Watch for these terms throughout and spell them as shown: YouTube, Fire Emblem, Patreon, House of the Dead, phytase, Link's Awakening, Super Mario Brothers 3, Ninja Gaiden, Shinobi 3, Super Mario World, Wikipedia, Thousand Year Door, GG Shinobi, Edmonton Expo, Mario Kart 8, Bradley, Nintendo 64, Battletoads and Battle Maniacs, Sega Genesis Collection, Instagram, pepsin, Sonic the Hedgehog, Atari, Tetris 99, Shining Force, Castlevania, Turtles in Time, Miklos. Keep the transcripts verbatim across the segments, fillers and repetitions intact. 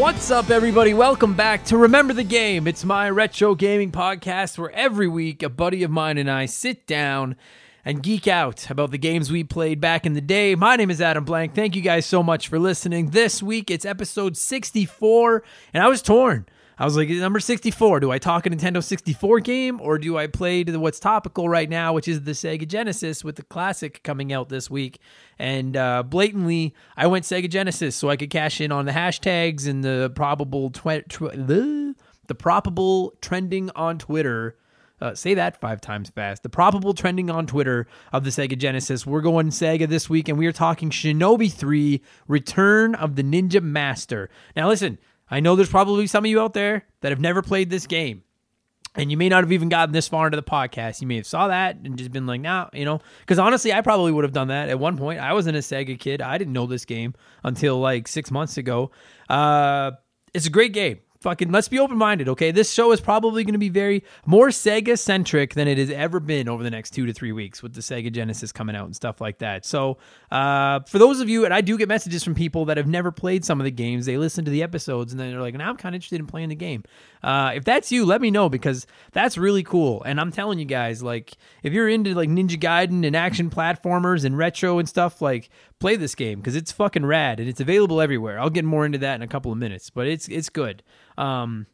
What's up, everybody? Welcome back to Remember the Game. It's my retro gaming podcast where every week a buddy of mine and I sit down and geek out about the games we played back in the day. My name is Adam Blank. Thank you guys so much for listening. This week, it's episode sixty-four, and I was torn. I was like, number sixty-four, do I talk a Nintendo sixty-four game or do I play to the, what's topical right now, which is the Sega Genesis with the Classic coming out this week? And uh, blatantly, I went Sega Genesis so I could cash in on the hashtags and the probable tw- tw- the, the probable trending on Twitter. Uh, say that five times fast. The probable trending on Twitter of the Sega Genesis. We're going Sega this week, and we are talking Shinobi three, Return of the Ninja Master. Now, listen. I know there's probably some of you out there that have never played this game, and you may not have even gotten this far into the podcast. You may have saw that and just been like, nah, you know, because honestly, I probably would have done that at one point. I wasn't a Sega kid. I didn't know this game until like six months ago. Uh, it's a great game. Fucking let's be open-minded, okay? This show is probably going to be very more Sega-centric than it has ever been over the next two to three weeks with the Sega Genesis coming out and stuff like that. So uh, for those of you, and I do get messages from people that have never played some of the games, they listen to the episodes, and then they're like, now I'm kind of interested in playing the game. Uh, if that's you, let me know, because that's really cool. And I'm telling you guys, like, if you're into, like, Ninja Gaiden and action platformers and retro and stuff, like, play this game, because it's fucking rad, and it's available everywhere. I'll get more into that in a couple of minutes, but it's it's good. Um,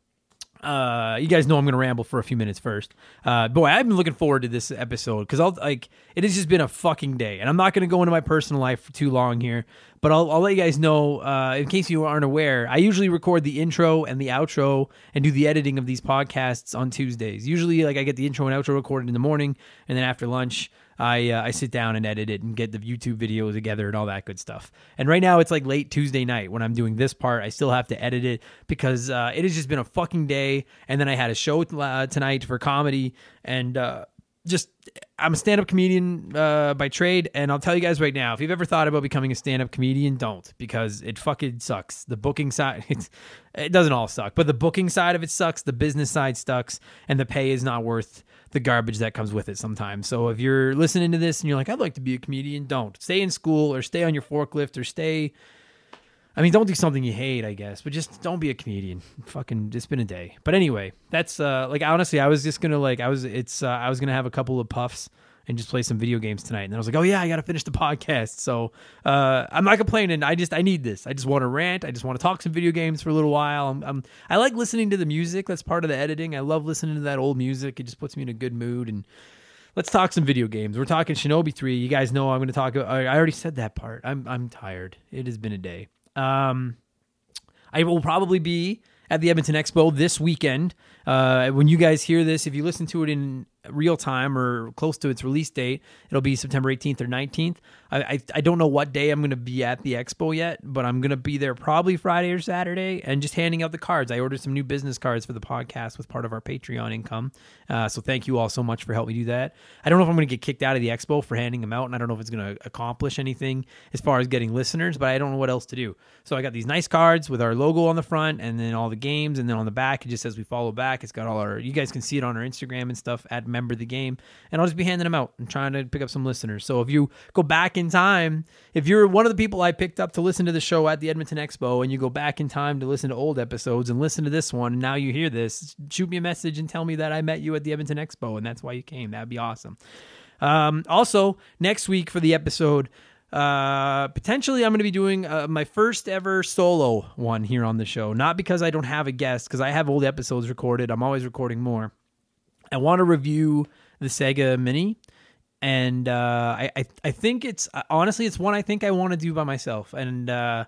uh, you guys know I'm going to ramble for a few minutes first. Uh, boy, I've been looking forward to this episode because I'll like it has just been a fucking day, and I'm not going to go into my personal life for too long here. But I'll, I'll let you guys know, uh, in case you aren't aware, I usually record the intro and the outro and do the editing of these podcasts on Tuesdays. Usually, like I get the intro and outro recorded in the morning, and then after lunch, I uh, I sit down and edit it and get the YouTube video together and all that good stuff. And right now, it's like late Tuesday night when I'm doing this part. I still have to edit it because uh, it has just been a fucking day. And then I had a show uh, tonight for comedy and... Uh, Just, I'm a stand-up comedian uh, by trade, and I'll tell you guys right now, if you've ever thought about becoming a stand-up comedian, don't, because it fucking sucks. The booking side, it's, it doesn't all suck, but the booking side of it sucks, the business side sucks, and the pay is not worth the garbage that comes with it sometimes. So if you're listening to this and you're like, I'd like to be a comedian, don't. Stay in school or stay on your forklift or stay... I mean, don't do something you hate, I guess, but just don't be a comedian. Fucking, it's been a day. But anyway, that's, uh, like, honestly, I was just going to, like, I was, it's, uh, I was going to have a couple of puffs and just play some video games tonight. And then I was like, oh, yeah, I got to finish the podcast. So uh, I'm not complaining. I just, I need this. I just want to rant. I just want to talk some video games for a little while. I'm, I'm, I like listening to the music. That's part of the editing. I love listening to that old music. It just puts me in a good mood. And let's talk some video games. We're talking Shinobi three. You guys know I'm going to talk about, I already said that part. I'm, I'm tired. It has been a day. Um, I will probably be at the Edmonton Expo this weekend. Uh, when you guys hear this, if you listen to it in real time or close to its release date, it'll be September eighteenth or nineteenth. I I, I don't know what day I'm going to be at the expo yet, but I'm going to be there probably Friday or Saturday and just handing out the cards. I ordered some new business cards for the podcast with part of our Patreon income. Uh, so thank you all so much for helping me do that. I don't know if I'm going to get kicked out of the expo for handing them out, and I don't know if it's going to accomplish anything as far as getting listeners, but I don't know what else to do. So I got these nice cards with our logo on the front and then all the games, and then on the back it just says we follow back. It's got all our, you guys can see it on our Instagram and stuff at Remember the Game, and I'll just be handing them out and trying to pick up some listeners. So if you go back in time, if you're one of the people I picked up to listen to the show at the Edmonton Expo, and you go back in time to listen to old episodes and listen to this one, and now you hear this, shoot me a message and tell me that I met you at the Edmonton Expo and that's why you came. That'd be awesome. Um, also, next week for the episode, uh, potentially I'm going to be doing uh, my first ever solo one here on the show. Not because I don't have a guest, because I have old episodes recorded. I'm always recording more. I want to review the Sega Mini, and uh, I, I I think it's, honestly, it's one I think I want to do by myself, and uh,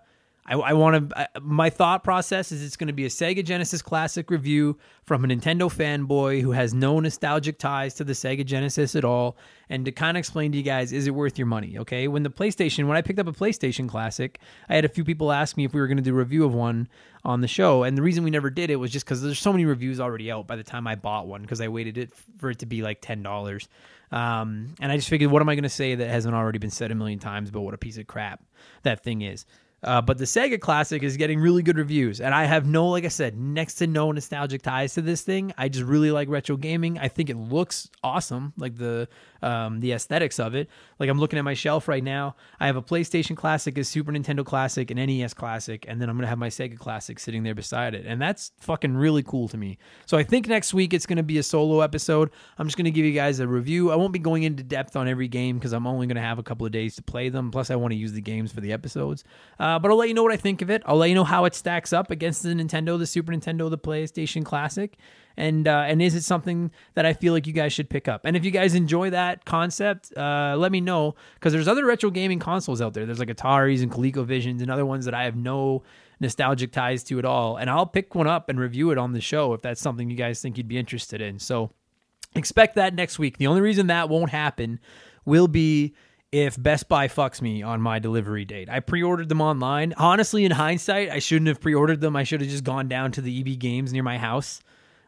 I, I want to, my thought process is it's going to be a Sega Genesis Classic review from a Nintendo fanboy who has no nostalgic ties to the Sega Genesis at all, and to kind of explain to you guys, is it worth your money, okay? When the PlayStation, when I picked up a PlayStation Classic, I had a few people ask me if we were going to do a review of one on the show, and the reason we never did it was just because there's so many reviews already out by the time I bought one, because I waited it for it to be like ten dollars. Um, and I just figured, what am I going to say that hasn't already been said a million times about what a piece of crap that thing is? Uh, but the Sega Classic is getting really good reviews, and I have no, like I said, next to no nostalgic ties to this thing. I just really like retro gaming. I think it looks awesome, like the um, the aesthetics of it. Like, I'm looking at my shelf right now. I have a PlayStation Classic, a Super Nintendo Classic, an N E S Classic, and then I'm going to have my Sega Classic sitting there beside it, and that's fucking really cool to me. So I think next week it's going to be a solo episode. I'm just going to give you guys a review. I won't be going into depth on every game because I'm only going to have a couple of days to play them, plus I want to use the games for the episodes. Um, Uh, but I'll let you know what I think of it. I'll let you know how it stacks up against the Nintendo, the Super Nintendo, the PlayStation Classic. And uh, and is it something that I feel like you guys should pick up? And if you guys enjoy that concept, uh, let me know. Because there's other retro gaming consoles out there. There's like Ataris and ColecoVisions and other ones that I have no nostalgic ties to at all. And I'll pick one up and review it on the show if that's something you guys think you'd be interested in. So expect that next week. The only reason that won't happen will be if Best Buy fucks me on my delivery date. I pre-ordered them online. Honestly, in hindsight, I shouldn't have pre-ordered them. I should have just gone down to the E B Games near my house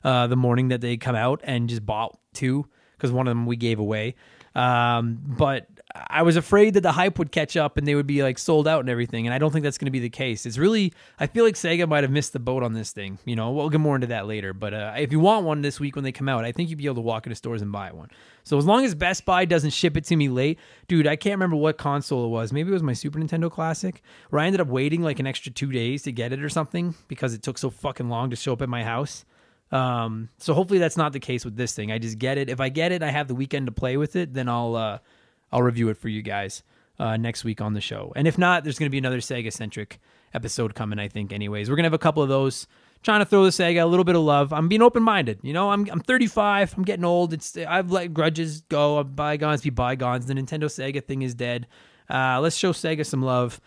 uh, the morning that they come out and just bought two, because one of them we gave away. Um, but I was afraid that the hype would catch up and they would be like sold out and everything, and I don't think that's going to be the case. It's really, I feel like Sega might have missed the boat on this thing. You know, we'll get more into that later. But uh, if you want one this week when they come out, I think you'd be able to walk into stores and buy one. So as long as Best Buy doesn't ship it to me late, dude, I can't remember what console it was. Maybe it was my Super Nintendo Classic, where I ended up waiting like an extra two days to get it or something because it took so fucking long to show up at my house. Um, so hopefully that's not the case with this thing. I just get it. If I get it, I have the weekend to play with it. Then I'll, uh, I'll review it for you guys uh, next week on the show. And if not, there's going to be another Sega-centric episode coming, I think, anyways. We're going to have a couple of those. Trying to throw the Sega a little bit of love. I'm being open-minded. You know, I'm I'm thirty-five. I'm getting old. It's I've let grudges go. Bygones be bygones. The Nintendo Sega thing is dead. Uh, let's show Sega some love,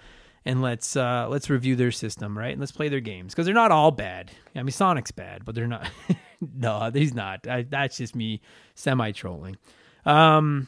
and let's uh, let's review their system, right? And let's play their games, because they're not all bad. I mean, Sonic's bad, but they're not. No, he's not. I, that's just me semi-trolling. Um...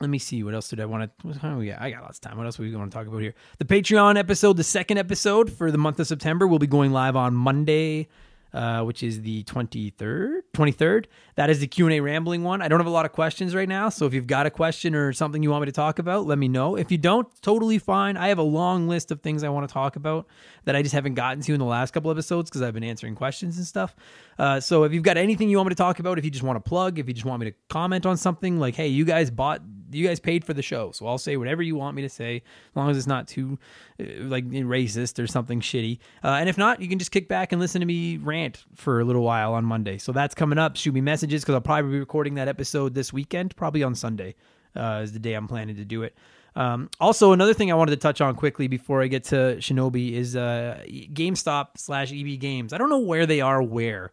Let me see. What else did I want to... What time we got? I got lots of time. What else are we going to talk about here? The Patreon episode, the second episode for the month of September, will be going live on Monday, uh, which is the twenty-third. That is the Q and A Rambling one. I don't have a lot of questions right now, so if you've got a question or something you want me to talk about, let me know. If you don't, totally fine. I have a long list of things I want to talk about that I just haven't gotten to in the last couple episodes because I've been answering questions and stuff. Uh, so if you've got anything you want me to talk about, if you just want to plug, if you just want me to comment on something, like, hey, you guys bought... You guys paid for the show, so I'll say whatever you want me to say, as long as it's not too, uh, like, racist or something shitty. Uh, and if not, you can just kick back and listen to me rant for a little while on Monday. So that's coming up. Shoot me messages, because I'll probably be recording that episode this weekend, probably on Sunday uh, is the day I'm planning to do it. Um, also, another thing I wanted to touch on quickly before I get to Shinobi is uh, GameStop slash E B Games. I don't know where they are where.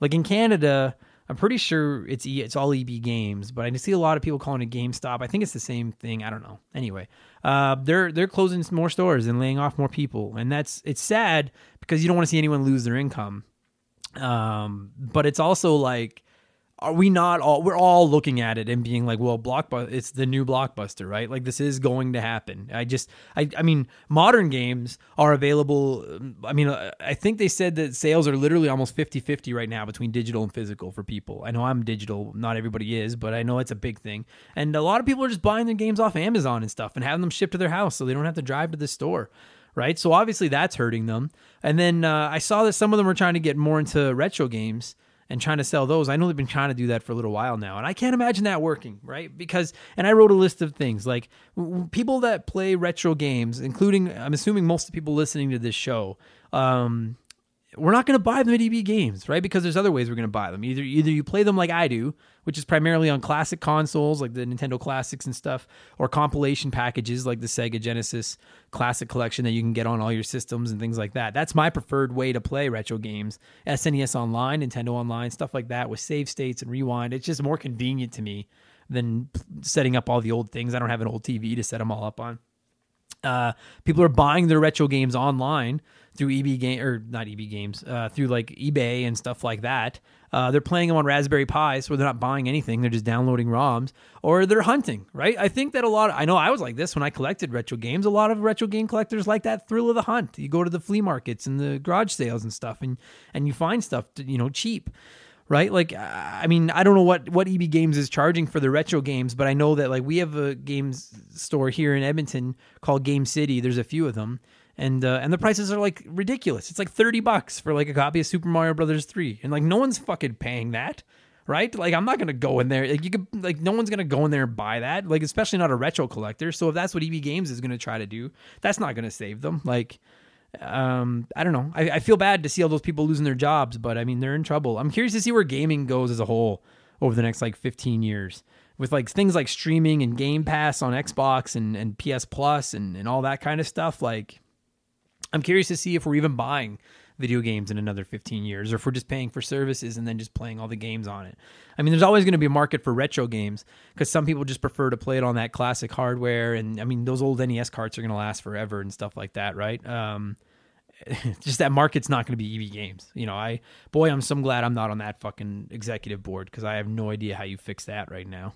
Like, in Canada... I'm pretty sure it's e- it's all E B Games, but I see a lot of people calling it GameStop. I think it's the same thing. I don't know. Anyway, uh, they're they're closing more stores and laying off more people, and that's it's sad because you don't want to see anyone lose their income. Um, but it's also like, are we not all? We're all looking at it and being like, well, Blockbuster. It's the new Blockbuster, right? Like, this is going to happen. I just, I, I mean, modern games are available. I mean, I think they said that sales are literally almost fifty-fifty right now between digital and physical for people. I know I'm digital. Not everybody is, but I know it's a big thing. And a lot of people are just buying their games off Amazon and stuff and having them shipped to their house so they don't have to drive to the store. Right? So obviously that's hurting them. And then uh, I saw that some of them are trying to get more into retro games and trying to sell those. I know they've been trying to do that for a little while now, and I can't imagine that working, right? Because, and I wrote a list of things, like, w- people that play retro games, including, I'm assuming most of the people listening to this show, um, we're not going to buy them at E B Games, right? Because there's other ways we're going to buy them. Either either you play them like I do, which is primarily on classic consoles, like the Nintendo Classics and stuff, or compilation packages like the Sega Genesis Classic Collection that you can get on all your systems and things like that. That's my preferred way to play retro games. S N E S Online, Nintendo Online, stuff like that with save states and rewind. It's just more convenient to me than setting up all the old things. I don't have an old T V to set them all up on. Uh, people are buying their retro games online through E B game or not E B games, uh, through like eBay and stuff like that. Uh, they're playing them on Raspberry Pis, where they're not buying anything. They're just downloading ROMs, or they're hunting, right? I think that a lot of, I know I was like this when I collected retro games. A lot of retro game collectors like that thrill of the hunt. You go to the flea markets and the garage sales and stuff, and, and you find stuff, to, you know, cheap. Right? Like, I mean, I don't know what, what E B Games is charging for the retro games, but I know that, like, we have a games store here in Edmonton called Game City. There's a few of them. And uh, and the prices are like ridiculous. It's like thirty bucks for like a copy of Super Mario Brothers three. And like no one's fucking paying that, right? Like I'm not going to go in there. Like you could like no one's going to go in there and buy that. Like especially not a retro collector. So if that's what E B Games is going to try to do, that's not going to save them. Like um I don't know. I, I feel bad to see all those people losing their jobs, but I mean they're in trouble. I'm curious to see where gaming goes as a whole over the next like fifteen years. With like things like streaming and Game Pass on Xbox and, and P S Plus and, and all that kind of stuff, like I'm curious to see if we're even buying video games in another fifteen years or if we're just paying for services and then just playing all the games on it. I mean, there's always going to be a market for retro games because some people just prefer to play it on that classic hardware. And I mean, those old N E S carts are going to last forever and stuff like that, right? Um, just that market's not going to be E B Games. You know, I, boy, I'm so glad I'm not on that fucking executive board because I have no idea how you fix that right now.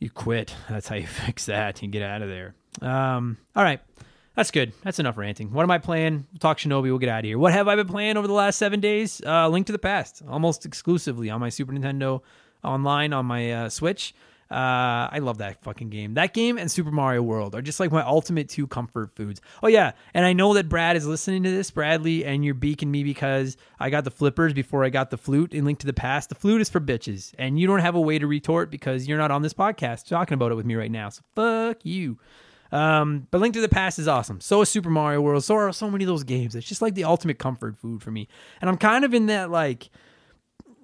You quit. That's how you fix that. You get out of there. Um, all right. That's good. That's enough ranting. What am I playing? We'll talk Shinobi. We'll get out of here. What have I been playing over the last seven days? Uh, Link to the Past, almost exclusively on my Super Nintendo online on my uh, Switch. Uh, I love that fucking game. That game and Super Mario World are just like my ultimate two comfort foods. Oh, yeah. And I know that Brad is listening to this, Bradley, and you're beaking me because I got the flippers before I got the flute in Link to the Past. The flute is for bitches, and you don't have a way to retort because you're not on this podcast talking about it with me right now. So fuck you. Um, but Link to the Past is awesome. So is Super Mario World. So are so many of those games. It's just like the ultimate comfort food for me. And I'm kind of in that, like,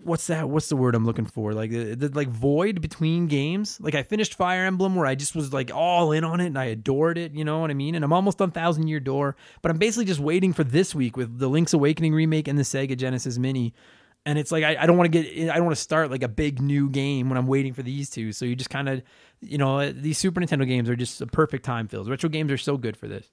what's that? What's the word I'm looking for? Like the, the like void between games. Like I finished Fire Emblem where I just was like all in on it and I adored it. You know what I mean? And I'm almost on Thousand Year Door, but I'm basically just waiting for this week with the Link's Awakening remake and the Sega Genesis Mini. And it's like, I, I don't want to get, I don't want to start like a big new game when I'm waiting for these two. So you just kind of, you know, these Super Nintendo games are just a perfect time fills. Retro games are so good for this.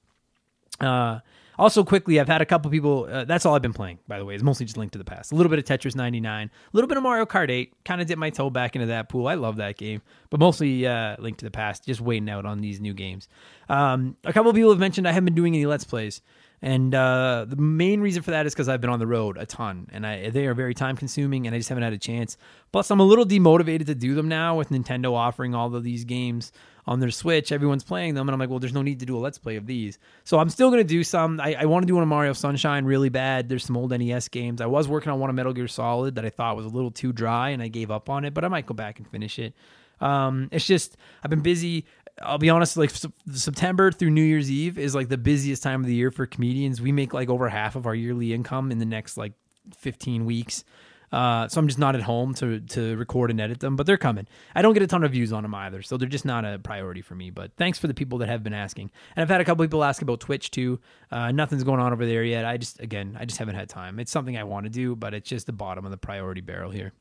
Uh, also quickly, I've had a couple people, uh, that's all I've been playing, by the way, is mostly just Link to the Past. A little bit of Tetris ninety-nine, a little bit of Mario Kart eight, kind of dipped my toe back into that pool. I love that game, but mostly uh, Link to the Past, just waiting out on these new games. Um, a couple of people have mentioned I haven't been doing any Let's Plays. And uh, the main reason for that is because I've been on the road a ton, and I, they are very time-consuming, and I just haven't had a chance. Plus, I'm a little demotivated to do them now with Nintendo offering all of these games on their Switch. Everyone's playing them, and I'm like, well, there's no need to do a Let's Play of these. So I'm still going to do some. I, I want to do one of Mario Sunshine really bad. There's some old N E S games. I was working on one of Metal Gear Solid that I thought was a little too dry, and I gave up on it, but I might go back and finish it. Um, it's just I've been busy. I'll be honest, like September through New Year's Eve is like the busiest time of the year for comedians. We make like over half of our yearly income in the next like fifteen weeks. Uh, so I'm just not at home to to record and edit them, but they're coming. I don't get a ton of views on them either, so they're just not a priority for me. But thanks for the people that have been asking. And I've had a couple people ask about Twitch too. Uh, nothing's going on over there yet. I just, again, I just haven't had time. It's something I want to do, but it's just the bottom of the priority barrel here.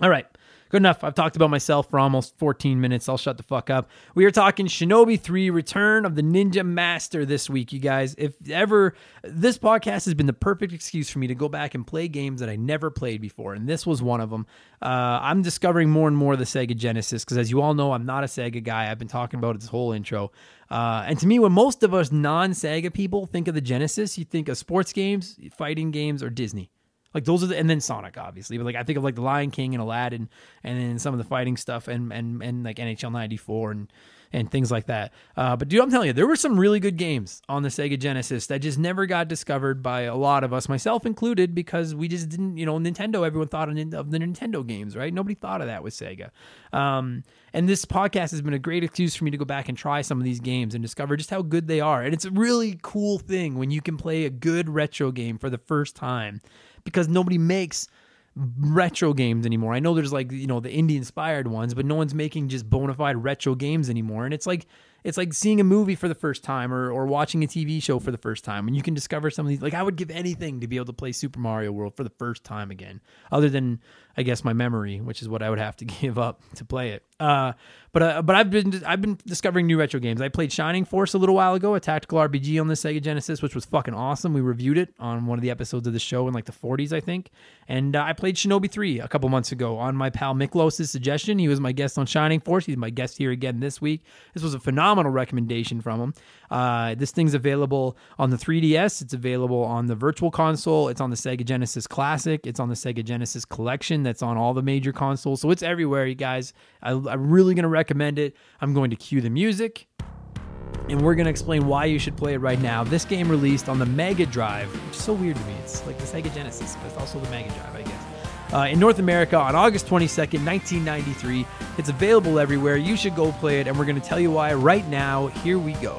All right, good enough. I've talked about myself for almost fourteen minutes. I'll shut the fuck up. We are talking Shinobi three, Return of the Ninja Master this week, you guys. If ever, this podcast has been the perfect excuse for me to go back and play games that I never played before, and this was one of them. Uh, I'm discovering more and more of the Sega Genesis because, as you all know, I'm not a Sega guy. I've been talking about it this whole intro. Uh, and to me, when most of us non-Sega people think of the Genesis, you think of sports games, fighting games, or Disney. Like those are the, and then Sonic obviously, but like I think of like the Lion King and Aladdin, and then some of the fighting stuff, and and and like N H L ninety-four and and things like that. Uh, but dude, I'm telling you, there were some really good games on the Sega Genesis that just never got discovered by a lot of us, myself included, because we just didn't, you know, Nintendo. Everyone thought of the Nintendo games, right? Nobody thought of that with Sega. Um, and this podcast has been a great excuse for me to go back and try some of these games and discover just how good they are. And it's a really cool thing when you can play a good retro game for the first time, because nobody makes retro games anymore. I know there's like, you know, the indie-inspired ones, but no one's making just bona fide retro games anymore. And it's like it's like seeing a movie for the first time or or watching a T V show for the first time. And you can discover some of these. Like, I would give anything to be able to play Super Mario World for the first time again, other than, I guess, my memory, which is what I would have to give up to play it. Uh, but uh, but I've been I've been discovering new retro games. I played Shining Force a little while ago, a tactical R P G on the Sega Genesis, which was fucking awesome. We reviewed it on one of the episodes of the show in like the forties, I think. And uh, I played Shinobi three a couple months ago on my pal Miklos' suggestion. He was my guest on Shining Force. He's my guest here again this week. This was a phenomenal recommendation from him. Uh, this thing's available on the three D S. It's available on the Virtual Console. It's on the Sega Genesis Classic. It's on the Sega Genesis Collection. That's on all the major consoles. So it's everywhere, you guys. I, I'm really going to recommend it. I'm going to cue the music. and we're going to explain why you should play it right now. This game released on the Mega Drive, which is so weird to me. It's like the Sega Genesis, but it's also the Mega Drive, I guess. Uh, in North America on August twenty-second, nineteen ninety-three. It's available everywhere. You should go play it, and we're going to tell you why right now. Here we go.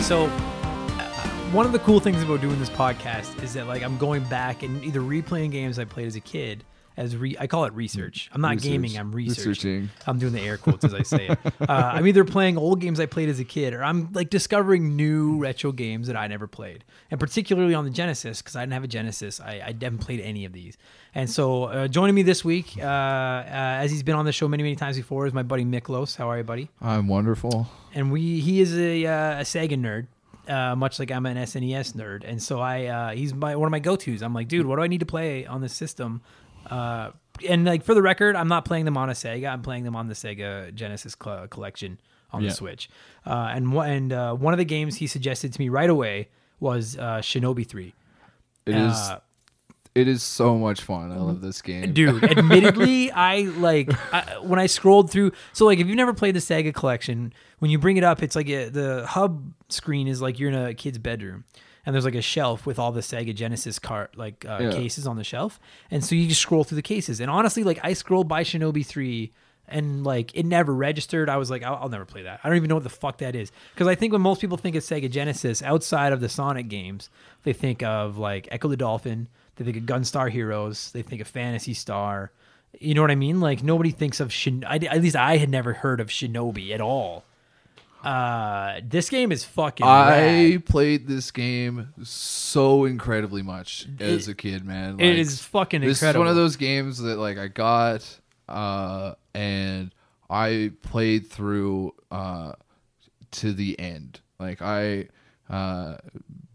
So uh, one of the cool things about doing this podcast is that, like, I'm going back and either replaying games I played as a kid, as re- I call it research. I'm not Research. gaming, I'm researching. researching. I'm doing the air quotes as I say it. Uh, I'm either playing old games I played as a kid, or I'm like discovering new retro games that I never played. And particularly on the Genesis, because I didn't have a Genesis, I, I haven't played any of these. And so uh, joining me this week, uh, uh, as he's been on the show many, many times before, is my buddy Miklos. How are you, buddy? I'm wonderful. And we he is a, uh, a Sega nerd, uh, much like I'm an S N E S nerd. And so I uh, he's my one of my go-tos. I'm like, dude, what do I need to play on this system? Uh, and like for the record, I'm not playing them on a Sega. I'm playing them on the Sega Genesis cl- collection on yeah. the Switch. Uh, and wh- and uh, one of the games he suggested to me right away was uh, Shinobi three. It uh, is... It is so much fun. I love this game. Dude, admittedly, I like I, when I scrolled through. So, like, if you've never played the Sega collection, when you bring it up, it's like a, the hub screen is like you're in a kid's bedroom, and there's like a shelf with all the Sega Genesis cart like uh, yeah. cases on the shelf. And so you just scroll through the cases. And honestly, like, I scrolled by Shinobi three. And, like, it never registered. I was like, I'll, I'll never play that. I don't even know what the fuck that is. Because I think when most people think of Sega Genesis, outside of the Sonic games, they think of, like, Echo the Dolphin. They think of Gunstar Heroes. They think of Phantasy Star. You know what I mean? Like, nobody thinks of Shin- I, at least I had never heard of Shinobi at all. Uh, this game is fucking I rad. Played this game so incredibly much as it, a kid, man. Like, it is fucking this incredible. This is one of those games that, like, I got... Uh, and I played through uh, to the end. Like I, uh,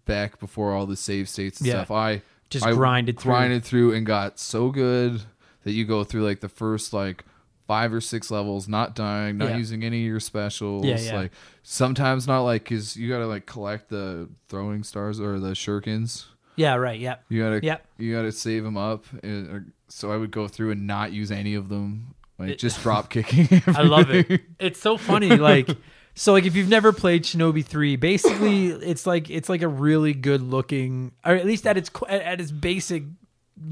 back before all the save states and yeah. stuff, I just I grinded through. grinded through and got so good that you go through like the first like five or six levels, not dying, not yeah. using any of your specials. Yeah, yeah. Like sometimes not like because you gotta like collect the throwing stars or the shurikens. Yeah. Right. Yeah. You gotta. Yep. You gotta save them up. And, or, so I would go through and not use any of them, like it, just drop kicking. Everything. I love it. It's so funny. Like, so like if you've never played Shinobi three, basically it's like it's like a really good looking, or at least at its at its basic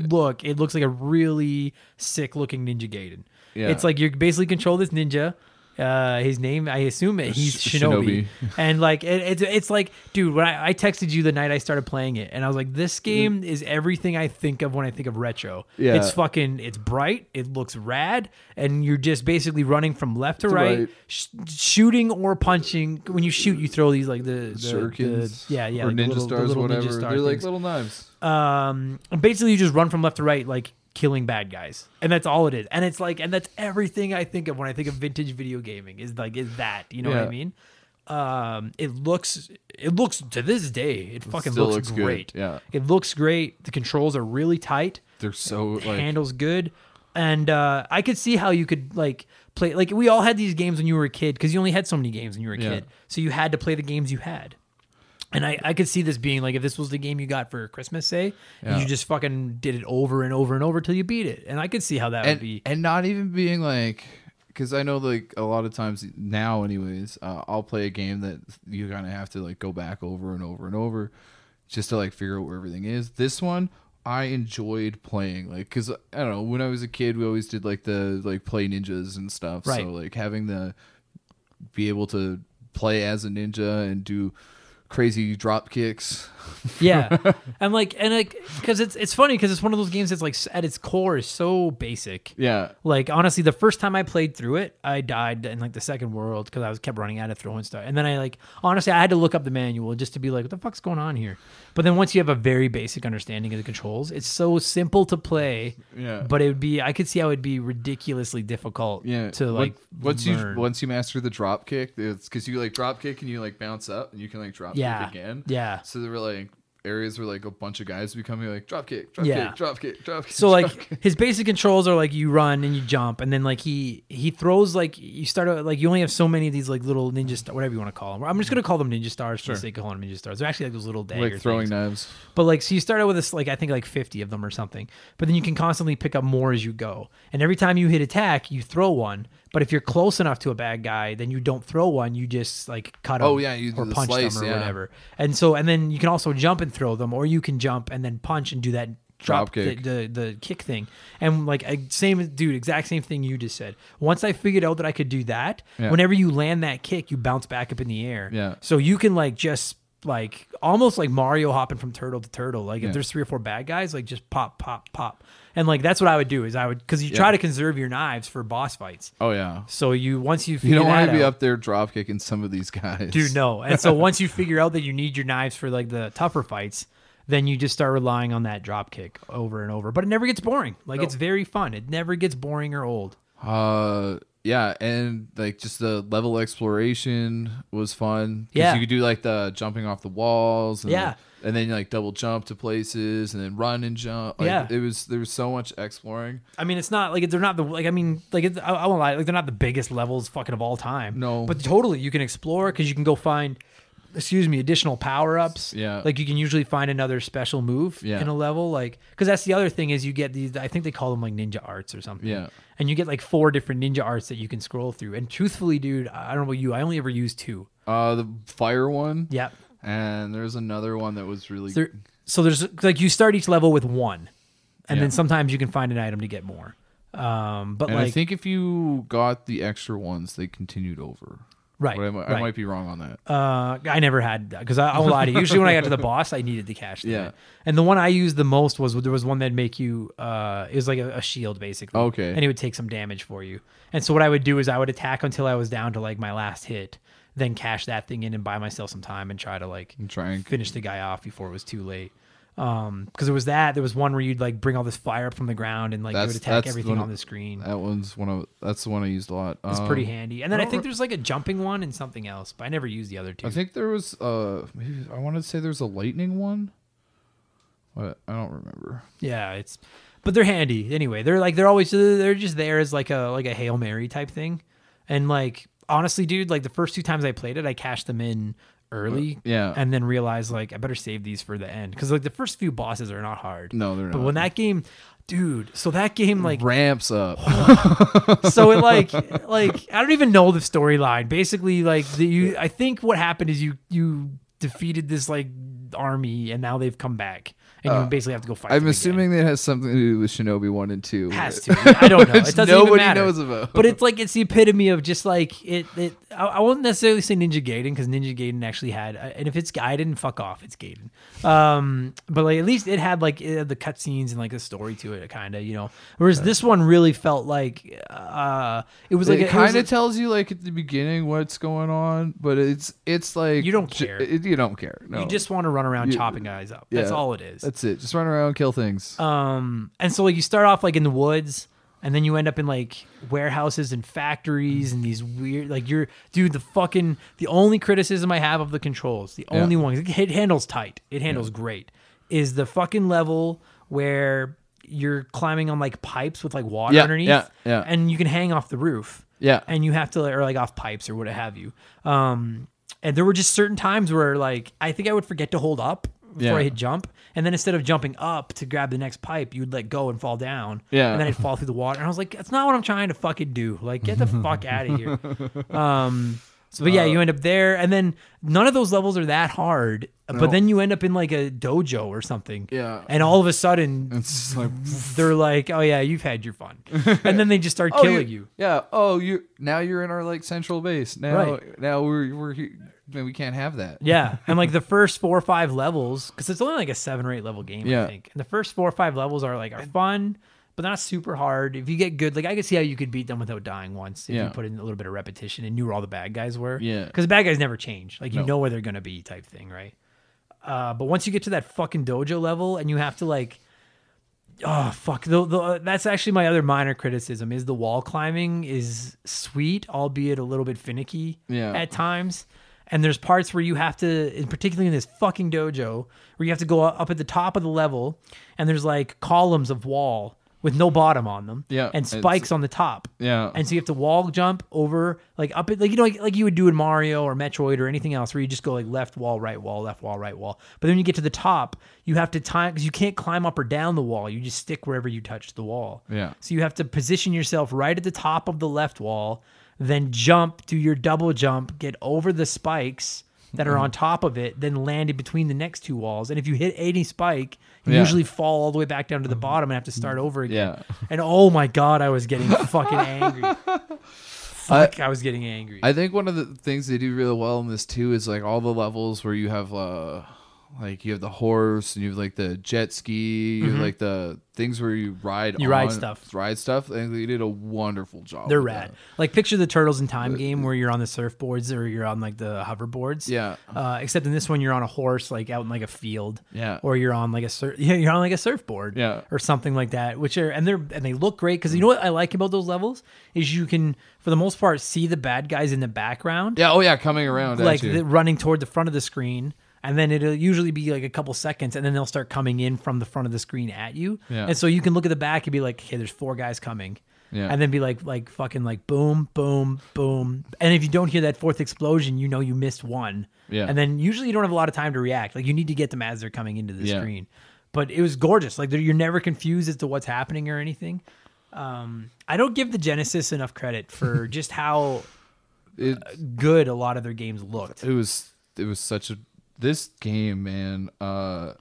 look, it looks like a really sick looking Ninja Gaiden. Yeah. It's like you basically control this ninja. Uh, his name, I assume it, he's Shinobi. Shinobi. And like, it, it's, it's like, dude, when I, I texted you the night I started playing it and I was like, this game is everything I think of when I think of retro. Yeah. It's fucking, it's bright. It looks rad. And you're just basically running from left to, to right, right. Sh- shooting or punching. When you shoot, you throw these like the, the, Shurikens, the yeah, yeah, or like ninja little, stars, little whatever. Ninja star They're things. Like little knives. Um, basically you just run from left to right, like, killing bad guys, and that's all it is. And it's like, and that's everything I think of when I think of vintage video gaming is like, is that, you know yeah. what I mean? Um, it looks, it looks to this day, it, it fucking looks, looks great. Good. Yeah, it looks great. The controls are really tight. They're so it like, handles good, and uh, I could see how you could like play. Like we all had these games when you were a kid because you only had so many games when you were a yeah. kid, so you had to play the games you had. And I, I could see this being like, if this was the game you got for Christmas, say, yeah. and you just fucking did it over and over and over till you beat it. And I could see how that and, would be. And not even being like, because I know like a lot of times now anyways, uh, I'll play a game that you kind of have to like go back over and over and over just to like figure out where everything is. This one, I enjoyed playing like, because I don't know, when I was a kid, we always did like the like play ninjas and stuff. Right. So like having the, be able to play as a ninja and do crazy drop kicks. yeah. And like, and like, cause it's, it's funny cause it's one of those games that's like at its core is so basic. Yeah. Like honestly, the first time I played through it, I died in like the second world cause I was kept running out of throwing stuff. And then I like, honestly, I had to look up the manual just to be like, what the fuck's going on here? But then once you have a very basic understanding of the controls, it's so simple to play. Yeah. But it would be, I could see how it'd be ridiculously difficult yeah. to like, once learn. you, once you master the drop kick, it's cause you like drop kick and you like bounce up and you can like drop. Yeah. yeah. it began. Yeah. So there were like areas where like a bunch of guys becoming like drop kick, drop yeah. kick, drop kick, drop kick. So drop like kick. His basic controls are like you run and you jump, and then like he he throws like you start out, like you only have so many of these like little ninja star, whatever you want to call them. I'm just gonna call them ninja stars sure. for the sake of calling them ninja stars. They're actually like those little daggers, like throwing things. Knives. But like so you start out with this like I think like fifty of them or something, but then you can constantly pick up more as you go. And every time you hit attack, you throw one. But if you're close enough to a bad guy, then you don't throw one. You just like cut them oh, yeah, you or the punch slice, them or yeah. whatever. And so, and then you can also jump and throw them, or you can jump and then punch and do that drop, drop kick, the, the the kick thing. And like same dude, exact same thing you just said. Once I figured out that I could do that, yeah. whenever you land that kick, you bounce back up in the air. Yeah. So you can like just like almost like Mario hopping from turtle to turtle. Like if yeah. there's three or four bad guys, like just pop, pop, pop. And like that's what I would do is I would because you yeah. try to conserve your knives for boss fights. Oh yeah. So you once you figure you don't want to be out, up there drop kicking some of these guys, dude. No. And so once you figure out that you need your knives for like the tougher fights, then you just start relying on that drop kick over and over. But it never gets boring. Like no. it's very fun. It never gets boring or old. Uh yeah, and like just the level exploration was fun. Yeah, you could do like the jumping off the walls. And yeah. The, And then you like double jump to places and then run and jump. Like, yeah. It was, there was so much exploring. I mean, it's not like they're not the, like, I mean, like, it, I, I won't lie, like, they're not the biggest levels fucking of all time. No. But totally, you can explore because you can go find, excuse me, additional power ups. Yeah. Like, you can usually find another special move yeah. in a level. Like, because that's the other thing is you get these, I think they call them like ninja arts or something. Yeah. And you get like four different ninja arts that you can scroll through. And truthfully, dude, I don't know about you, I only ever used two. Uh, the fire one? Yeah. And there's another one that was really... There, so there's like you start each level with one, and yeah. then sometimes you can find an item to get more. Um, but and like, I think if you got the extra ones, they continued over. Right. I, right. I might be wrong on that. Uh, I never had that because I, I won't lie to you. Usually when I got to the boss, I needed the cash. Yeah. It. And the one I used the most was there was one that'd make you... Uh, it was like a, a shield, basically. Okay. And it would take some damage for you. And so what I would do is I would attack until I was down to like my last hit, then cash that thing in and buy myself some time and try to like and try and finish the guy off before it was too late. Um, cause there was that, there was one where you'd like bring all this fire up from the ground and like that's, it would attack everything on the screen. That one's one of, that's the one I used a lot. It's um, pretty handy. And then I, I think there's like a jumping one and something else, but I never used the other two. I think there was, uh, maybe I wanted to say there's a lightning one. What? I don't remember. Yeah. It's, but they're handy anyway. They're like, they're always, they're just there as like a, like a Hail Mary type thing. And like, honestly, dude, like the first two times I played it, I cashed them in early yeah. and then realized like I better save these for the end. Cause like the first few bosses are not hard. No, they're but not. But when that game, dude, so that game like ramps up. So it like, like, I don't even know the storyline. Basically like the, you, I think what happened is you, you defeated this like army and now they've come back. And uh, you basically have to go fight. I'm assuming again. That has something to do with Shinobi one and two. Has to. I don't know. It doesn't nobody even matter. Knows about. But it's like it's the epitome of just like it. it I, I won't necessarily say Ninja Gaiden because Ninja Gaiden actually had, and if it's Gaiden, fuck off, it's Gaiden. Um, but like at least it had like it had the cutscenes and like a story to it, kind of, you know. Whereas yeah. this one really felt like uh, it was like it kind of tells you like at the beginning what's going on, but it's it's like you don't care. It, you don't care. No. You just want to run around you, chopping guys up. Yeah. That's all it is. That's it. Just run around, kill things. Um, and so like you start off like in the woods, and then you end up in like warehouses and factories and these weird like you're dude the fucking the only criticism I have of the controls, the yeah. only one it handles tight, it handles yeah. great, is the fucking level where you're climbing on like pipes with like water yeah, underneath, yeah, yeah. and you can hang off the roof, yeah, and you have to or like off pipes or what have you. Um, and there were just certain times where like I think I would forget to hold up. Before yeah. I hit jump, and then instead of jumping up to grab the next pipe, you'd let go and fall down. Yeah, and then I'd fall through the water. And I was like, "That's not what I'm trying to fucking do. Like, get the fuck out of here." Um, so, but yeah, uh, you end up there, and then none of those levels are that hard. No. But then you end up in like a dojo or something. Yeah, and all of a sudden, it's like, they're like, "Oh yeah, you've had your fun," and then they just start oh, killing you. Yeah. Oh, you now you're in our like central base. Now, right. now we're we're here. We can't have that. Yeah. And like the first four or five levels, because it's only like a seven or eight level game, yeah. I think. And the first four or five levels are like are fun, but not super hard. If you get good, like I could see how you could beat them without dying once if yeah. you put in a little bit of repetition and knew where all the bad guys were. Yeah. Because the bad guys never change. Like you no. know where they're going to be type thing, right? Uh, but once you get to that fucking dojo level and you have to like, oh, fuck. The, the, that's actually my other minor criticism is the wall climbing is sweet, albeit a little bit finicky yeah. at times. And there's parts where you have to, particularly in this fucking dojo, where you have to go up at the top of the level, and there's like columns of wall with no bottom on them, yeah, and spikes on the top. Yeah. And so you have to wall jump over, like up, at, like, you know, like, like you would do in Mario or Metroid or anything else, where you just go like left wall, right wall, left wall, right wall. But then when you get to the top, you have to time, because you can't climb up or down the wall. You just stick wherever you touch the wall. Yeah. So you have to position yourself right at the top of the left wall, then jump, do your double jump, get over the spikes that are on top of it, then land in between the next two walls. And if you hit any spike, you yeah. usually fall all the way back down to the bottom and have to start over again. Yeah. And oh my God, I was getting fucking angry. Fuck, I, I was getting angry. I think one of the things they do really well in this too is like all the levels where you have uh, like you have the horse and you have like the jet ski, you mm-hmm. have like the things where you ride you on, ride stuff. Ride stuff. And they did a wonderful job. They're rad. That. Like picture the Turtles in Time the, game where you're on the surfboards or you're on like the hoverboards. Yeah. Uh, except in this one you're on a horse like out in like a field. Yeah. Or you're on like a sur- yeah, you're on like a surfboard. Yeah. Or something like that. Which are and they're and they look great because you know what I like about those levels is you can for the most part see the bad guys in the background. Yeah. Oh yeah, coming around. Like the, running toward the front of the screen. And then it'll usually be like a couple seconds, and then they'll start coming in from the front of the screen at you. Yeah. And so you can look at the back and be like, "Okay, there's four guys coming." Yeah. And then be like, like fucking like boom, boom, boom. And if you don't hear that fourth explosion, you know you missed one. Yeah. And then usually you don't have a lot of time to react. Like you need to get them as they're coming into the yeah. screen. But it was gorgeous. Like you're never confused as to what's happening or anything. Um, I don't give the Genesis enough credit for just how it, uh, good a lot of their games looked. It was it was such a This game, man, uh,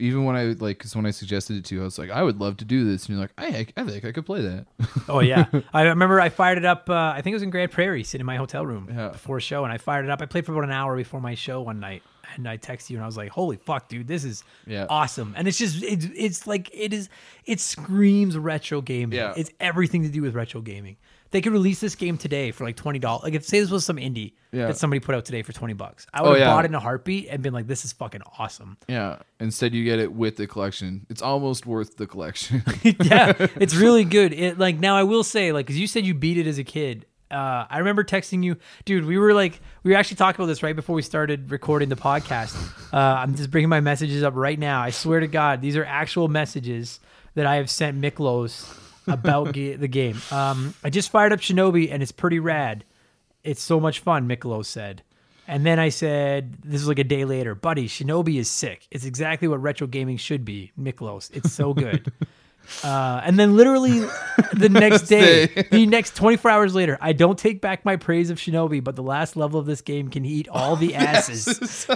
even when I like, because when I suggested it to you, I was like, I would love to do this. And you're like, I I think I could play that. Oh, yeah. I remember I fired it up. Uh, I think it was in Grand Prairie, sitting in my hotel room yeah. before a show. And I fired it up. I played for about an hour before my show one night. And I texted you and I was like, holy fuck, dude, this is yeah. awesome. And it's just, it's, it's like, it is, it screams retro gaming. Yeah. It's everything to do with retro gaming. They could release this game today for like twenty dollars. Like if say this was some indie yeah. that somebody put out today for twenty bucks, I would oh, have yeah. bought it in a heartbeat and been like, this is fucking awesome. Yeah. Instead you get it with the collection. It's almost worth the collection. Yeah. It's really good. It like, now I will say like, cause you said you beat it as a kid. Uh, I remember texting you, dude, we were like, we were actually talking about this right before we started recording the podcast. Uh, I'm just bringing my messages up right now. I swear to God, these are actual messages that I have sent Miklos about ga- the game. Um, I just fired up Shinobi and it's pretty rad. It's so much fun, Miklos said. And then I said, this is like a day later, buddy, Shinobi is sick. It's exactly what retro gaming should be, Miklos. It's so good. Uh, and then literally the next day, the next twenty-four hours later, I don't take back my praise of Shinobi, but the last level of this game can eat all the asses.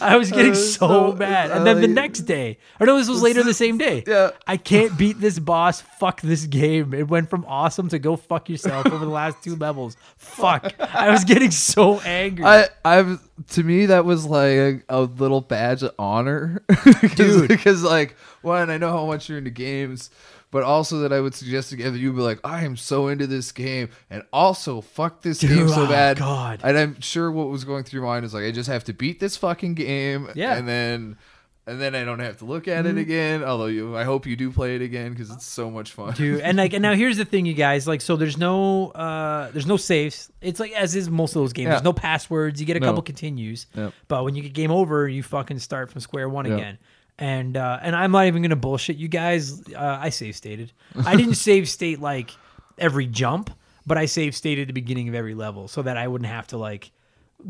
I was getting so mad. And then the next day, or no, this was later the same day. Yeah. I can't beat this boss. Fuck this game. It went from awesome to go fuck yourself over the last two levels. Fuck. I was getting so angry. I, I've, to me, that was like a, a little badge of honor. Dude. Because like, one, I know how much you're into games, but also that I would suggest together you be like, I am so into this game, and also fuck this Dude, game so oh bad. God. And I'm sure what was going through your mind is like, I just have to beat this fucking game, yeah. and then and then I don't have to look at mm. it again. Although you, I hope you do play it again because it's so much fun. Dude, and like, and now here's the thing, you guys. Like, so there's no uh, there's no saves. It's like as is most of those games. Yeah. There's no passwords. You get a no. couple continues, yep. but when you get game over, you fucking start from square one yep. again. And uh, and I'm not even going to bullshit you guys. Uh, I save stated. I didn't save state like every jump, but I save stated at the beginning of every level so that I wouldn't have to like...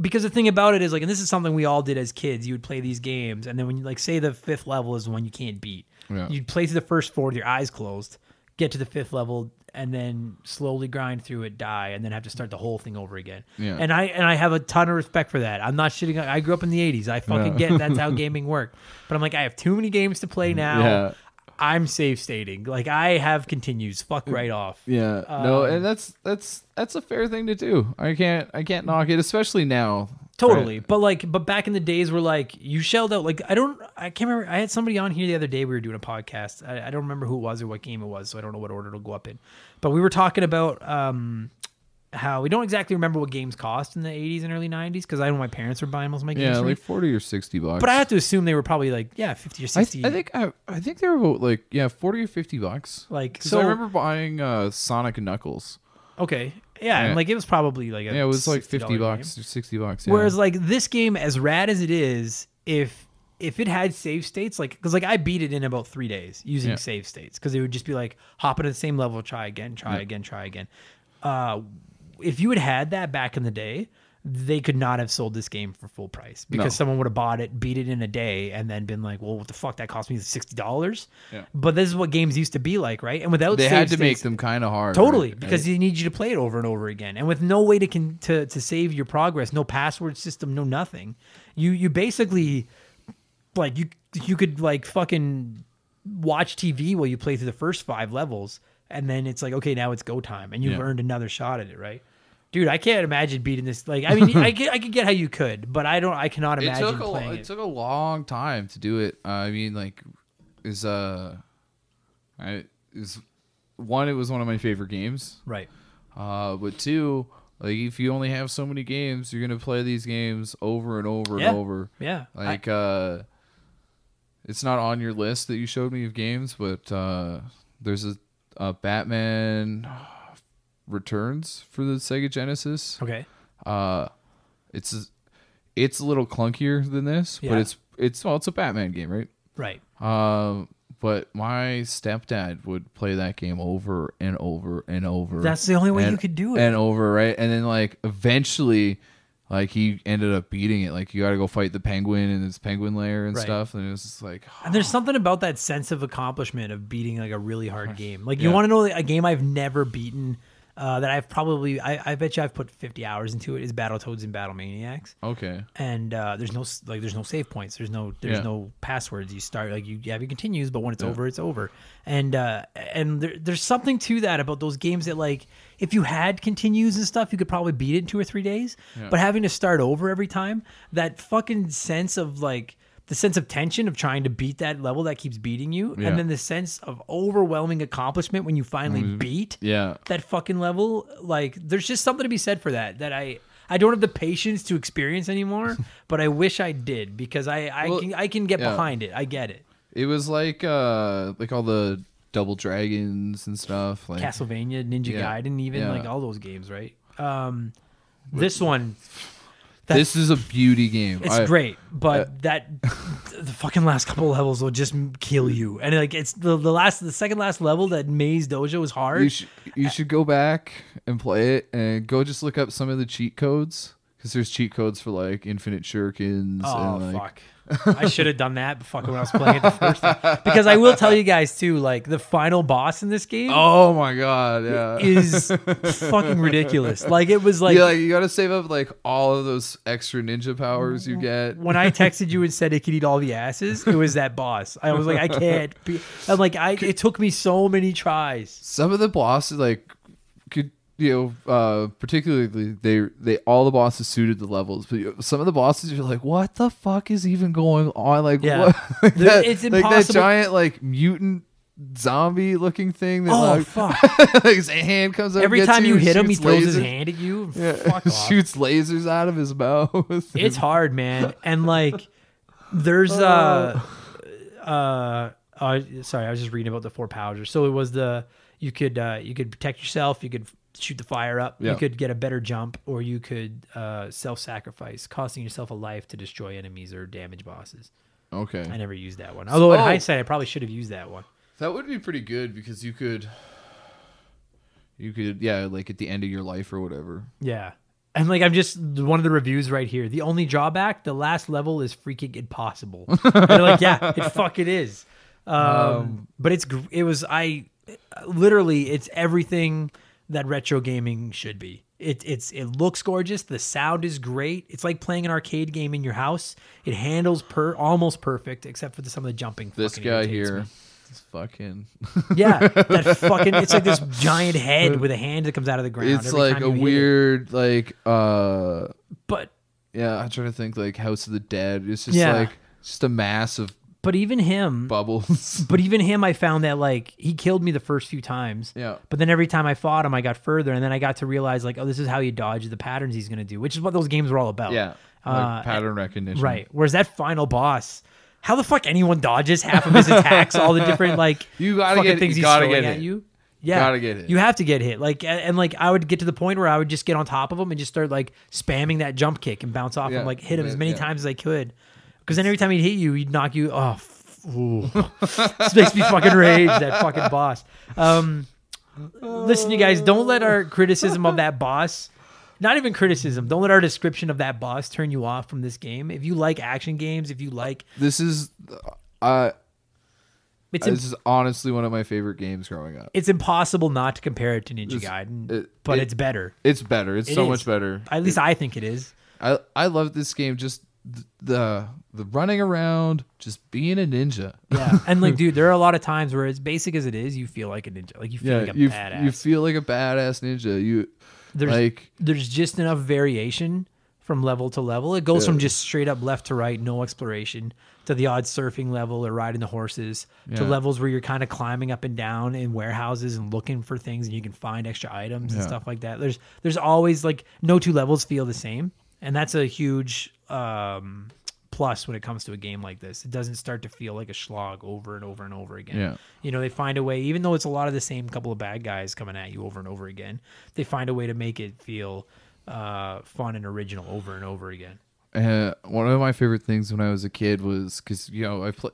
Because the thing about it is like, and this is something we all did as kids, you would play these games. And then when you like say the fifth level is the one you can't beat. Yeah. You'd play through the first four with your eyes closed, get to the fifth level, and then slowly grind through it, die, and then have to start the whole thing over again. Yeah. And I and I have a ton of respect for that. I'm not shitting. I grew up in the eighties. I fucking yeah. get that's how gaming worked. But I'm like, I have too many games to play now. Yeah. I'm safe stating. Like, I have continues. Fuck right off. Yeah. Um, no, and that's that's that's a fair thing to do. I can't I can't knock it, especially now. Totally. Right. But like, but back in the days where like you shelled out, like I don't, I can't remember. I had somebody on here the other day. We were doing a podcast. I, I don't remember who it was or what game it was. So I don't know what order it'll go up in, but we were talking about, um, how we don't exactly remember what games cost in the eighties and early nineties. Cause I know my parents were buying most of my games. Yeah. Like forty or sixty bucks. But I have to assume they were probably like, yeah, fifty or sixty. I, th- I think, I, I think they were about like, yeah, forty or fifty bucks. Like, so I remember buying, uh, Sonic and Knuckles. Okay. Yeah, yeah, and like it was probably like a yeah, it was like fifty bucks, game. sixty bucks. Yeah. Whereas like this game, as rad as it is, if if it had save states, like because like I beat it in about three days using yeah. save states, because it would just be like hop into the same level, try again, try yeah. again, try again. Uh, if you had had that back in the day, they could not have sold this game for full price, because no. someone would have bought it, beat it in a day, and then been like, well, what the fuck? That cost me sixty dollars. Yeah. But this is what games used to be like, right? And without They save had to states, make them kind of hard. Totally, right? Because right. they need you to play it over and over again. And with no way to con- to, to save your progress, no password system, no nothing, you you basically, like, you you could, like, fucking watch T V while you play through the first five levels, and then it's like, okay, now it's go time, and you've yeah. earned another shot at it, right? Dude, I can't imagine beating this. Like, I mean, I get, I could get how you could, but I don't. I cannot imagine it took a, playing it. It took a long time to do it. Uh, I mean, like, is uh, I is one. It was one of my favorite games, right? Uh, but two, like, if you only have so many games, you're gonna play these games over and over yeah. and over. Yeah. Like, I, uh, it's not on your list that you showed me of games, but uh, there's a, a Batman Returns for the Sega Genesis. Okay. Uh, it's it's a little clunkier than this, yeah. but it's it's well, it's a Batman game, right? Right. Um, but my stepdad would play that game over and over and over. That's the only way and, you could do it. And over, right? And then like eventually, like he ended up beating it. Like you got to go fight the penguin in his penguin lair and right. stuff. And it was just like, oh. And there's something about that sense of accomplishment of beating like a really hard game. Like you yeah. want to know a game I've never beaten. Uh, that I've probably, I, I bet you I've put fifty hours into it, is Battletoads and Battle Maniacs. Okay. And uh, there's no like, there's no save points. There's no, there's yeah. no passwords. You start like you have your continues, but when it's yeah. over, it's over. And uh, and there, there's something to that about those games that like, if you had continues and stuff, you could probably beat it in two or three days. Yeah. But having to start over every time, that fucking sense of like, the sense of tension of trying to beat that level that keeps beating you, yeah. and then the sense of overwhelming accomplishment when you finally mm-hmm. beat yeah. that fucking level. Like, there's just something to be said for that, that I, I don't have the patience to experience anymore, but I wish I did, because I, I, well, can, I can get yeah. behind it. I get it. It was like uh, like all the Double Dragons and stuff. Like Castlevania, Ninja yeah, Gaiden, even, yeah. like all those games, right? Um, this one... That's, this is a beauty game. It's I, great, but uh, that the fucking last couple levels will just kill you. And like it's the, the last, the second last level, that Maze Dojo is hard. You, sh- you uh, should go back and play it, and go just look up some of the cheat codes, because there's cheat codes for like infinite shurikens. Oh and, like, fuck! I should have done that, but fucking when I was playing it the first time. Because I will tell you guys too, like the final boss in this game. Oh my god! Yeah, is fucking ridiculous. Like it was like, yeah, like you got to save up like all of those extra ninja powers you get. When I texted you and said it could eat all the asses, it was that boss. I was like, I can't. Be. I'm like, I. It took me so many tries. Some of the bosses like could. You know, uh, particularly they they all the bosses suited the levels, but some of the bosses you're like, what the fuck is even going on? Like, yeah. what? like that, it's impossible. Like that giant like mutant zombie looking thing. That, oh like, fuck! like his hand comes up. Every time you, you hit him, he throws lasers. his hand at you. And yeah, fuck off. Shoots lasers out of his mouth. It's hard, man. And like, there's uh, uh, uh, uh, sorry, I was just reading about the four powers. So it was the you could uh, you could protect yourself. You could. Shoot the fire up. Yeah. You could get a better jump, or you could uh, self-sacrifice, costing yourself a life to destroy enemies or damage bosses. Okay. I never used that one. Although in oh. hindsight, I probably should have used that one. That would be pretty good, because you could, you could, yeah, like at the end of your life or whatever. Yeah. And like, I'm just one of the reviews right here. The only drawback, the last level is freaking impossible. And they're like, yeah, it fuck it is. Um, um, but it's, it was, I literally, it's everything that retro gaming should be. It it's it looks gorgeous. The sound is great. It's like playing an arcade game in your house. It handles per almost perfect, except for the, some of the jumping. This guy here, it's fucking yeah, that fucking. It's like this giant head with a hand that comes out of the ground. It's like a weird, like uh. But yeah, I'm trying to think like House of the Dead. It's just yeah. like just a mass of. But even him, bubbles. But even him, I found that like he killed me the first few times. Yeah. But then every time I fought him, I got further, and then I got to realize like, oh, this is how you dodge the patterns he's gonna do, which is what those games were all about. Yeah. Like uh, pattern and, recognition. Right. Whereas that final boss, how the fuck anyone dodges half of his attacks, all the different like you gotta fucking get, things you gotta he's throwing at you. Yeah. Gotta get hit. You have to get hit. Like, and like, I would get to the point where I would just get on top of him and just start like spamming that jump kick and bounce off yeah. him, like hit him as many yeah. times as I could. Because then every time he'd hit you, he'd knock you off. Oh, this makes me fucking rage, that fucking boss. Um, listen, you guys, don't let our criticism of that boss, not even criticism, don't let our description of that boss turn you off from this game. If you like action games, if you like... This is... Uh, It's imp- this is honestly one of my favorite games growing up. It's impossible not to compare it to Ninja it's, Gaiden, it, but it, it's better. It's better. It's it so is. much better. At least it, I think it is. I I love this game. Just the the running around, just being a ninja. Yeah, and like, dude, there are a lot of times where, as basic as it is, you feel like a ninja. Like you feel yeah, like a you, badass. You feel like a badass ninja. You there's like there's just enough variation from level to level. It goes yeah. from just straight up left to right, no exploration, to the odd surfing level or riding the horses, yeah. to levels where you're kind of climbing up and down in warehouses and looking for things, and you can find extra items yeah. and stuff like that. There's there's always, like, no two levels feel the same, and that's a huge um, plus when it comes to a game like this. It doesn't start to feel like a slog over and over and over again. Yeah. You know, they find a way, even though it's a lot of the same couple of bad guys coming at you over and over again, they find a way to make it feel... Uh, fun and original over and over again. Uh, one of my favorite things when I was a kid was, because, you know, I play,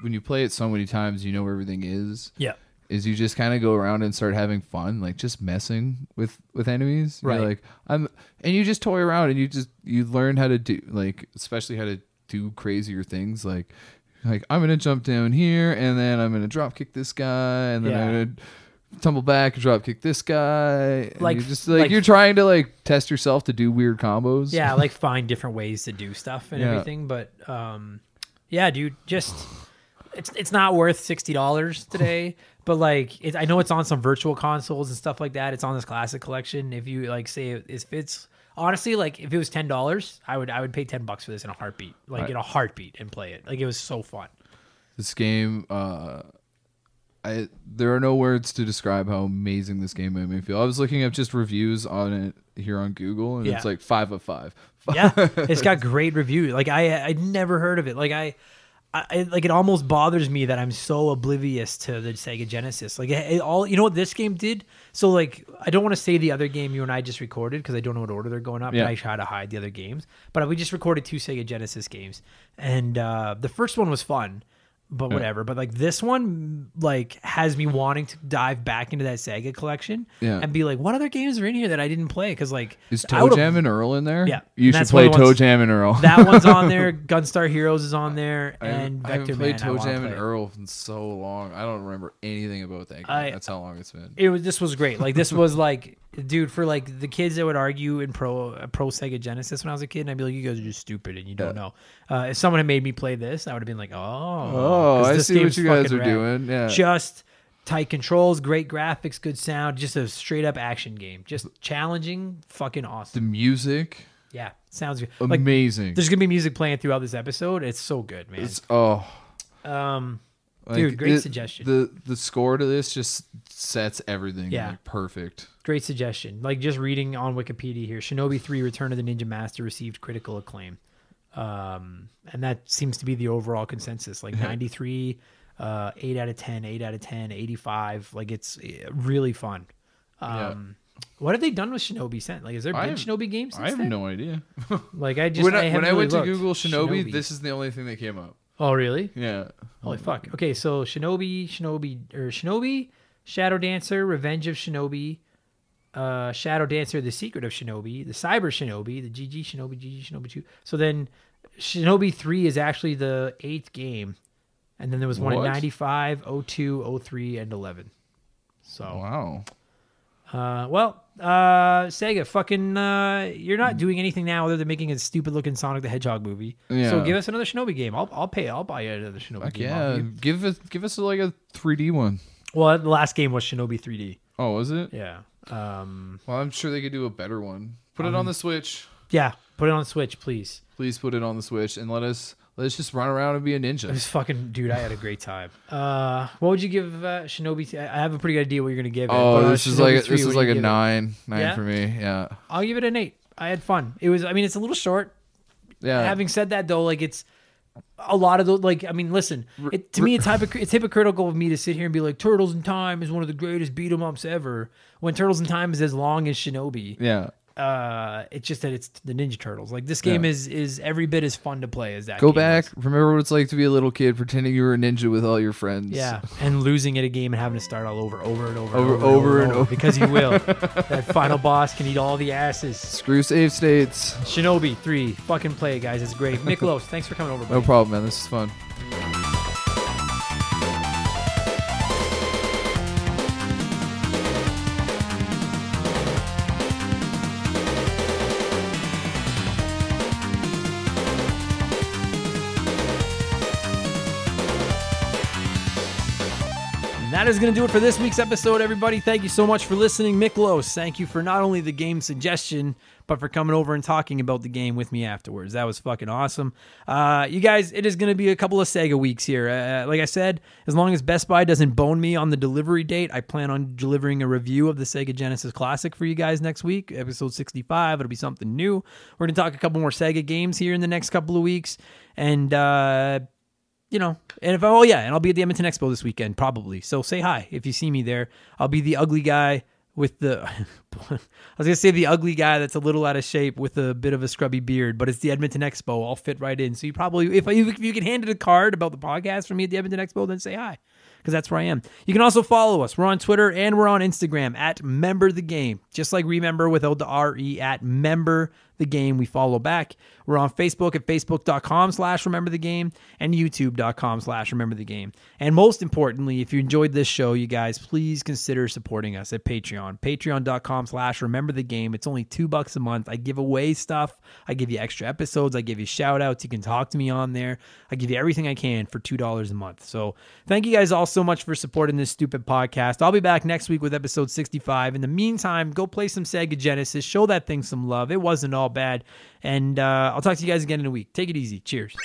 when you play it so many times, you know where everything is. Yeah. Is you just kind of go around and start having fun, like just messing with, with enemies. Right. You're like, I'm, and you just toy around and you just, you learn how to do, like, especially how to do crazier things. Like, like I'm going to jump down here and then I'm going to drop kick this guy and then yeah. I'm going to tumble back and drop kick this guy. Like, you're just like, like you're trying to like test yourself to do weird combos. Yeah, like find different ways to do stuff and yeah. everything. But um, yeah, dude, just it's it's not worth sixty dollars today. But like, it, I know it's on some virtual consoles and stuff like that. It's on this classic collection. If you like, say if it's honestly like if it was ten dollars, I would I would pay ten bucks for this in a heartbeat. Like right. in a heartbeat and play it. Like it was so fun. This game. Uh... I, there are no words to describe how amazing this game made me feel. I was looking up just reviews on it here on Google, and yeah. it's like five of five. Yeah, it's got great reviews. Like I, I never heard of it. Like I, I, like it almost bothers me that I'm so oblivious to the Sega Genesis. Like it all, you know what this game did? So like, I don't want to say the other game you and I just recorded because I don't know what order they're going up. Yeah. And I try to hide the other games, but we just recorded two Sega Genesis games, and uh, the first one was fun. But whatever. Yeah. But like this one, like has me wanting to dive back into that Sega collection yeah. and be like, what other games are in here that I didn't play? Because like, is Toe Jam and Earl in there? Yeah, you should play Toe Jam and Earl. That one's on there. Gunstar Heroes is on there, I, and I, Vector I Man. I haven't played Toe Jam and Earl in so long. I don't remember anything about that game. I, That's how long it's been. It was. This was great. Like this was like, dude, for like the kids that would argue in pro uh, pro Sega Genesis when I was a kid, and I'd be like, you guys are just stupid and you don't yeah. know. Uh, if someone had made me play this, I would have been like, oh. oh. Oh, I see what you guys are rad. doing. Yeah. Just tight controls, great graphics, good sound, just a straight up action game. Just challenging, fucking awesome. The music. Yeah, sounds good. Amazing. Like, there's going to be music playing throughout this episode. It's so good, man. It's, oh. Um, like, dude, great it, suggestion. The the score to this just sets everything yeah. like, perfect. Great suggestion. Like just reading on Wikipedia here, Shinobi three Return of the Ninja Master received critical acclaim. Um, and that seems to be the overall consensus, like ninety-three, uh, eight out of ten, eight out of ten, eighty-five. Like it's really fun. Um, yeah. What have they done with Shinobi since? Like, is there been Shinobi games? Since I have then? no idea. Like I just, when I, I, when really I went looked. to Google Shinobi, Shinobi, this is the only thing that came up. Oh really? Yeah. Holy fuck. Okay. So Shinobi, Shinobi or Shinobi, Shadow Dancer, Revenge of Shinobi, Uh, Shadow Dancer, The Secret of Shinobi, The Cyber Shinobi, The G G Shinobi, G G Shinobi two. So then Shinobi three is actually the eighth game. And then there was one what? in ninety-five, oh two, oh three, and eleven. So, wow. Uh, well, uh, Sega, fucking, uh, you're not doing anything now other than making a stupid looking Sonic the Hedgehog movie. Yeah. So give us another Shinobi game. I'll, I'll pay, I'll buy you another Shinobi Heck game. Yeah, give us, give us like a three D one. Well, the last game was Shinobi three D. Oh, was it? Yeah. Um, well, I'm sure they could do a better one. Put um, it on the Switch. Yeah, put it on the Switch, please. Please put it on the Switch and let us let us just run around and be a ninja. It was fucking, dude, I had a great time. Uh, what would you give uh, Shinobi? T- I have a pretty good idea what you're gonna give it. Oh, but this, is like, three, this is like a nine, it? nine yeah? for me. Yeah, I'll give it an eight. I had fun. It was, I mean, it's a little short. Yeah. Having said that, though, like it's a lot of those, like, I mean, listen, it, to me, it's, hypocr- it's hypocritical of me to sit here and be like, Turtles in Time is one of the greatest beat 'em ups ever, when Turtles in Time is as long as Shinobi. Yeah. Uh, it's just that it's the Ninja Turtles. Like, this game yeah. is is every bit as fun to play as that. Go game back, is. Remember what it's like to be a little kid pretending you were a ninja with all your friends. Yeah, and losing at a game and having to start all over, over and over, over, over, over, over and over, over. Because you will. That final boss can eat all the asses. Screw save states. Shinobi three, fucking play it, guys. It's great. Miklos, thanks for coming over, buddy. No problem, man. This is fun. That is going to do it for this week's episode, everybody. Thank you so much for listening. Miklos, thank you for not only the game suggestion, but for coming over and talking about the game with me afterwards. That was fucking awesome. Uh, you guys, it is going to be a couple of Sega weeks here. Uh, like I said, as long as Best Buy doesn't bone me on the delivery date, I plan on delivering a review of the Sega Genesis Classic for you guys next week, episode sixty-five. It'll be something new. We're going to talk a couple more Sega games here in the next couple of weeks. And, uh... you know, and if I, oh yeah, and I'll be at the Edmonton Expo this weekend, probably. So say hi if you see me there. I'll be the ugly guy with the, I was going to say the ugly guy that's a little out of shape with a bit of a scrubby beard, but it's the Edmonton Expo. I'll fit right in. So you probably, if, I, if you can hand it a card about the podcast from me at the Edmonton Expo, then say hi, because that's where I am. You can also follow us. We're on Twitter and we're on Instagram at Member the Game, just like Remember without the R E, at Member the Game. We follow back. We're on Facebook at facebook.com slash remember the game and youtube.com slash remember the game. And most importantly, if you enjoyed this show, you guys, please consider supporting us at Patreon, patreon.com slash remember the game. It's only two bucks a month. I give away stuff. I give you extra episodes. I give you shout outs. You can talk to me on there. I give you everything I can for two dollars a month. So thank you guys all so much for supporting this stupid podcast. I'll be back next week with episode sixty-five. In the meantime, go play some Sega Genesis. Show that thing some love. It wasn't all bad. And uh, I'll talk to you guys again in a week. Take it easy. Cheers.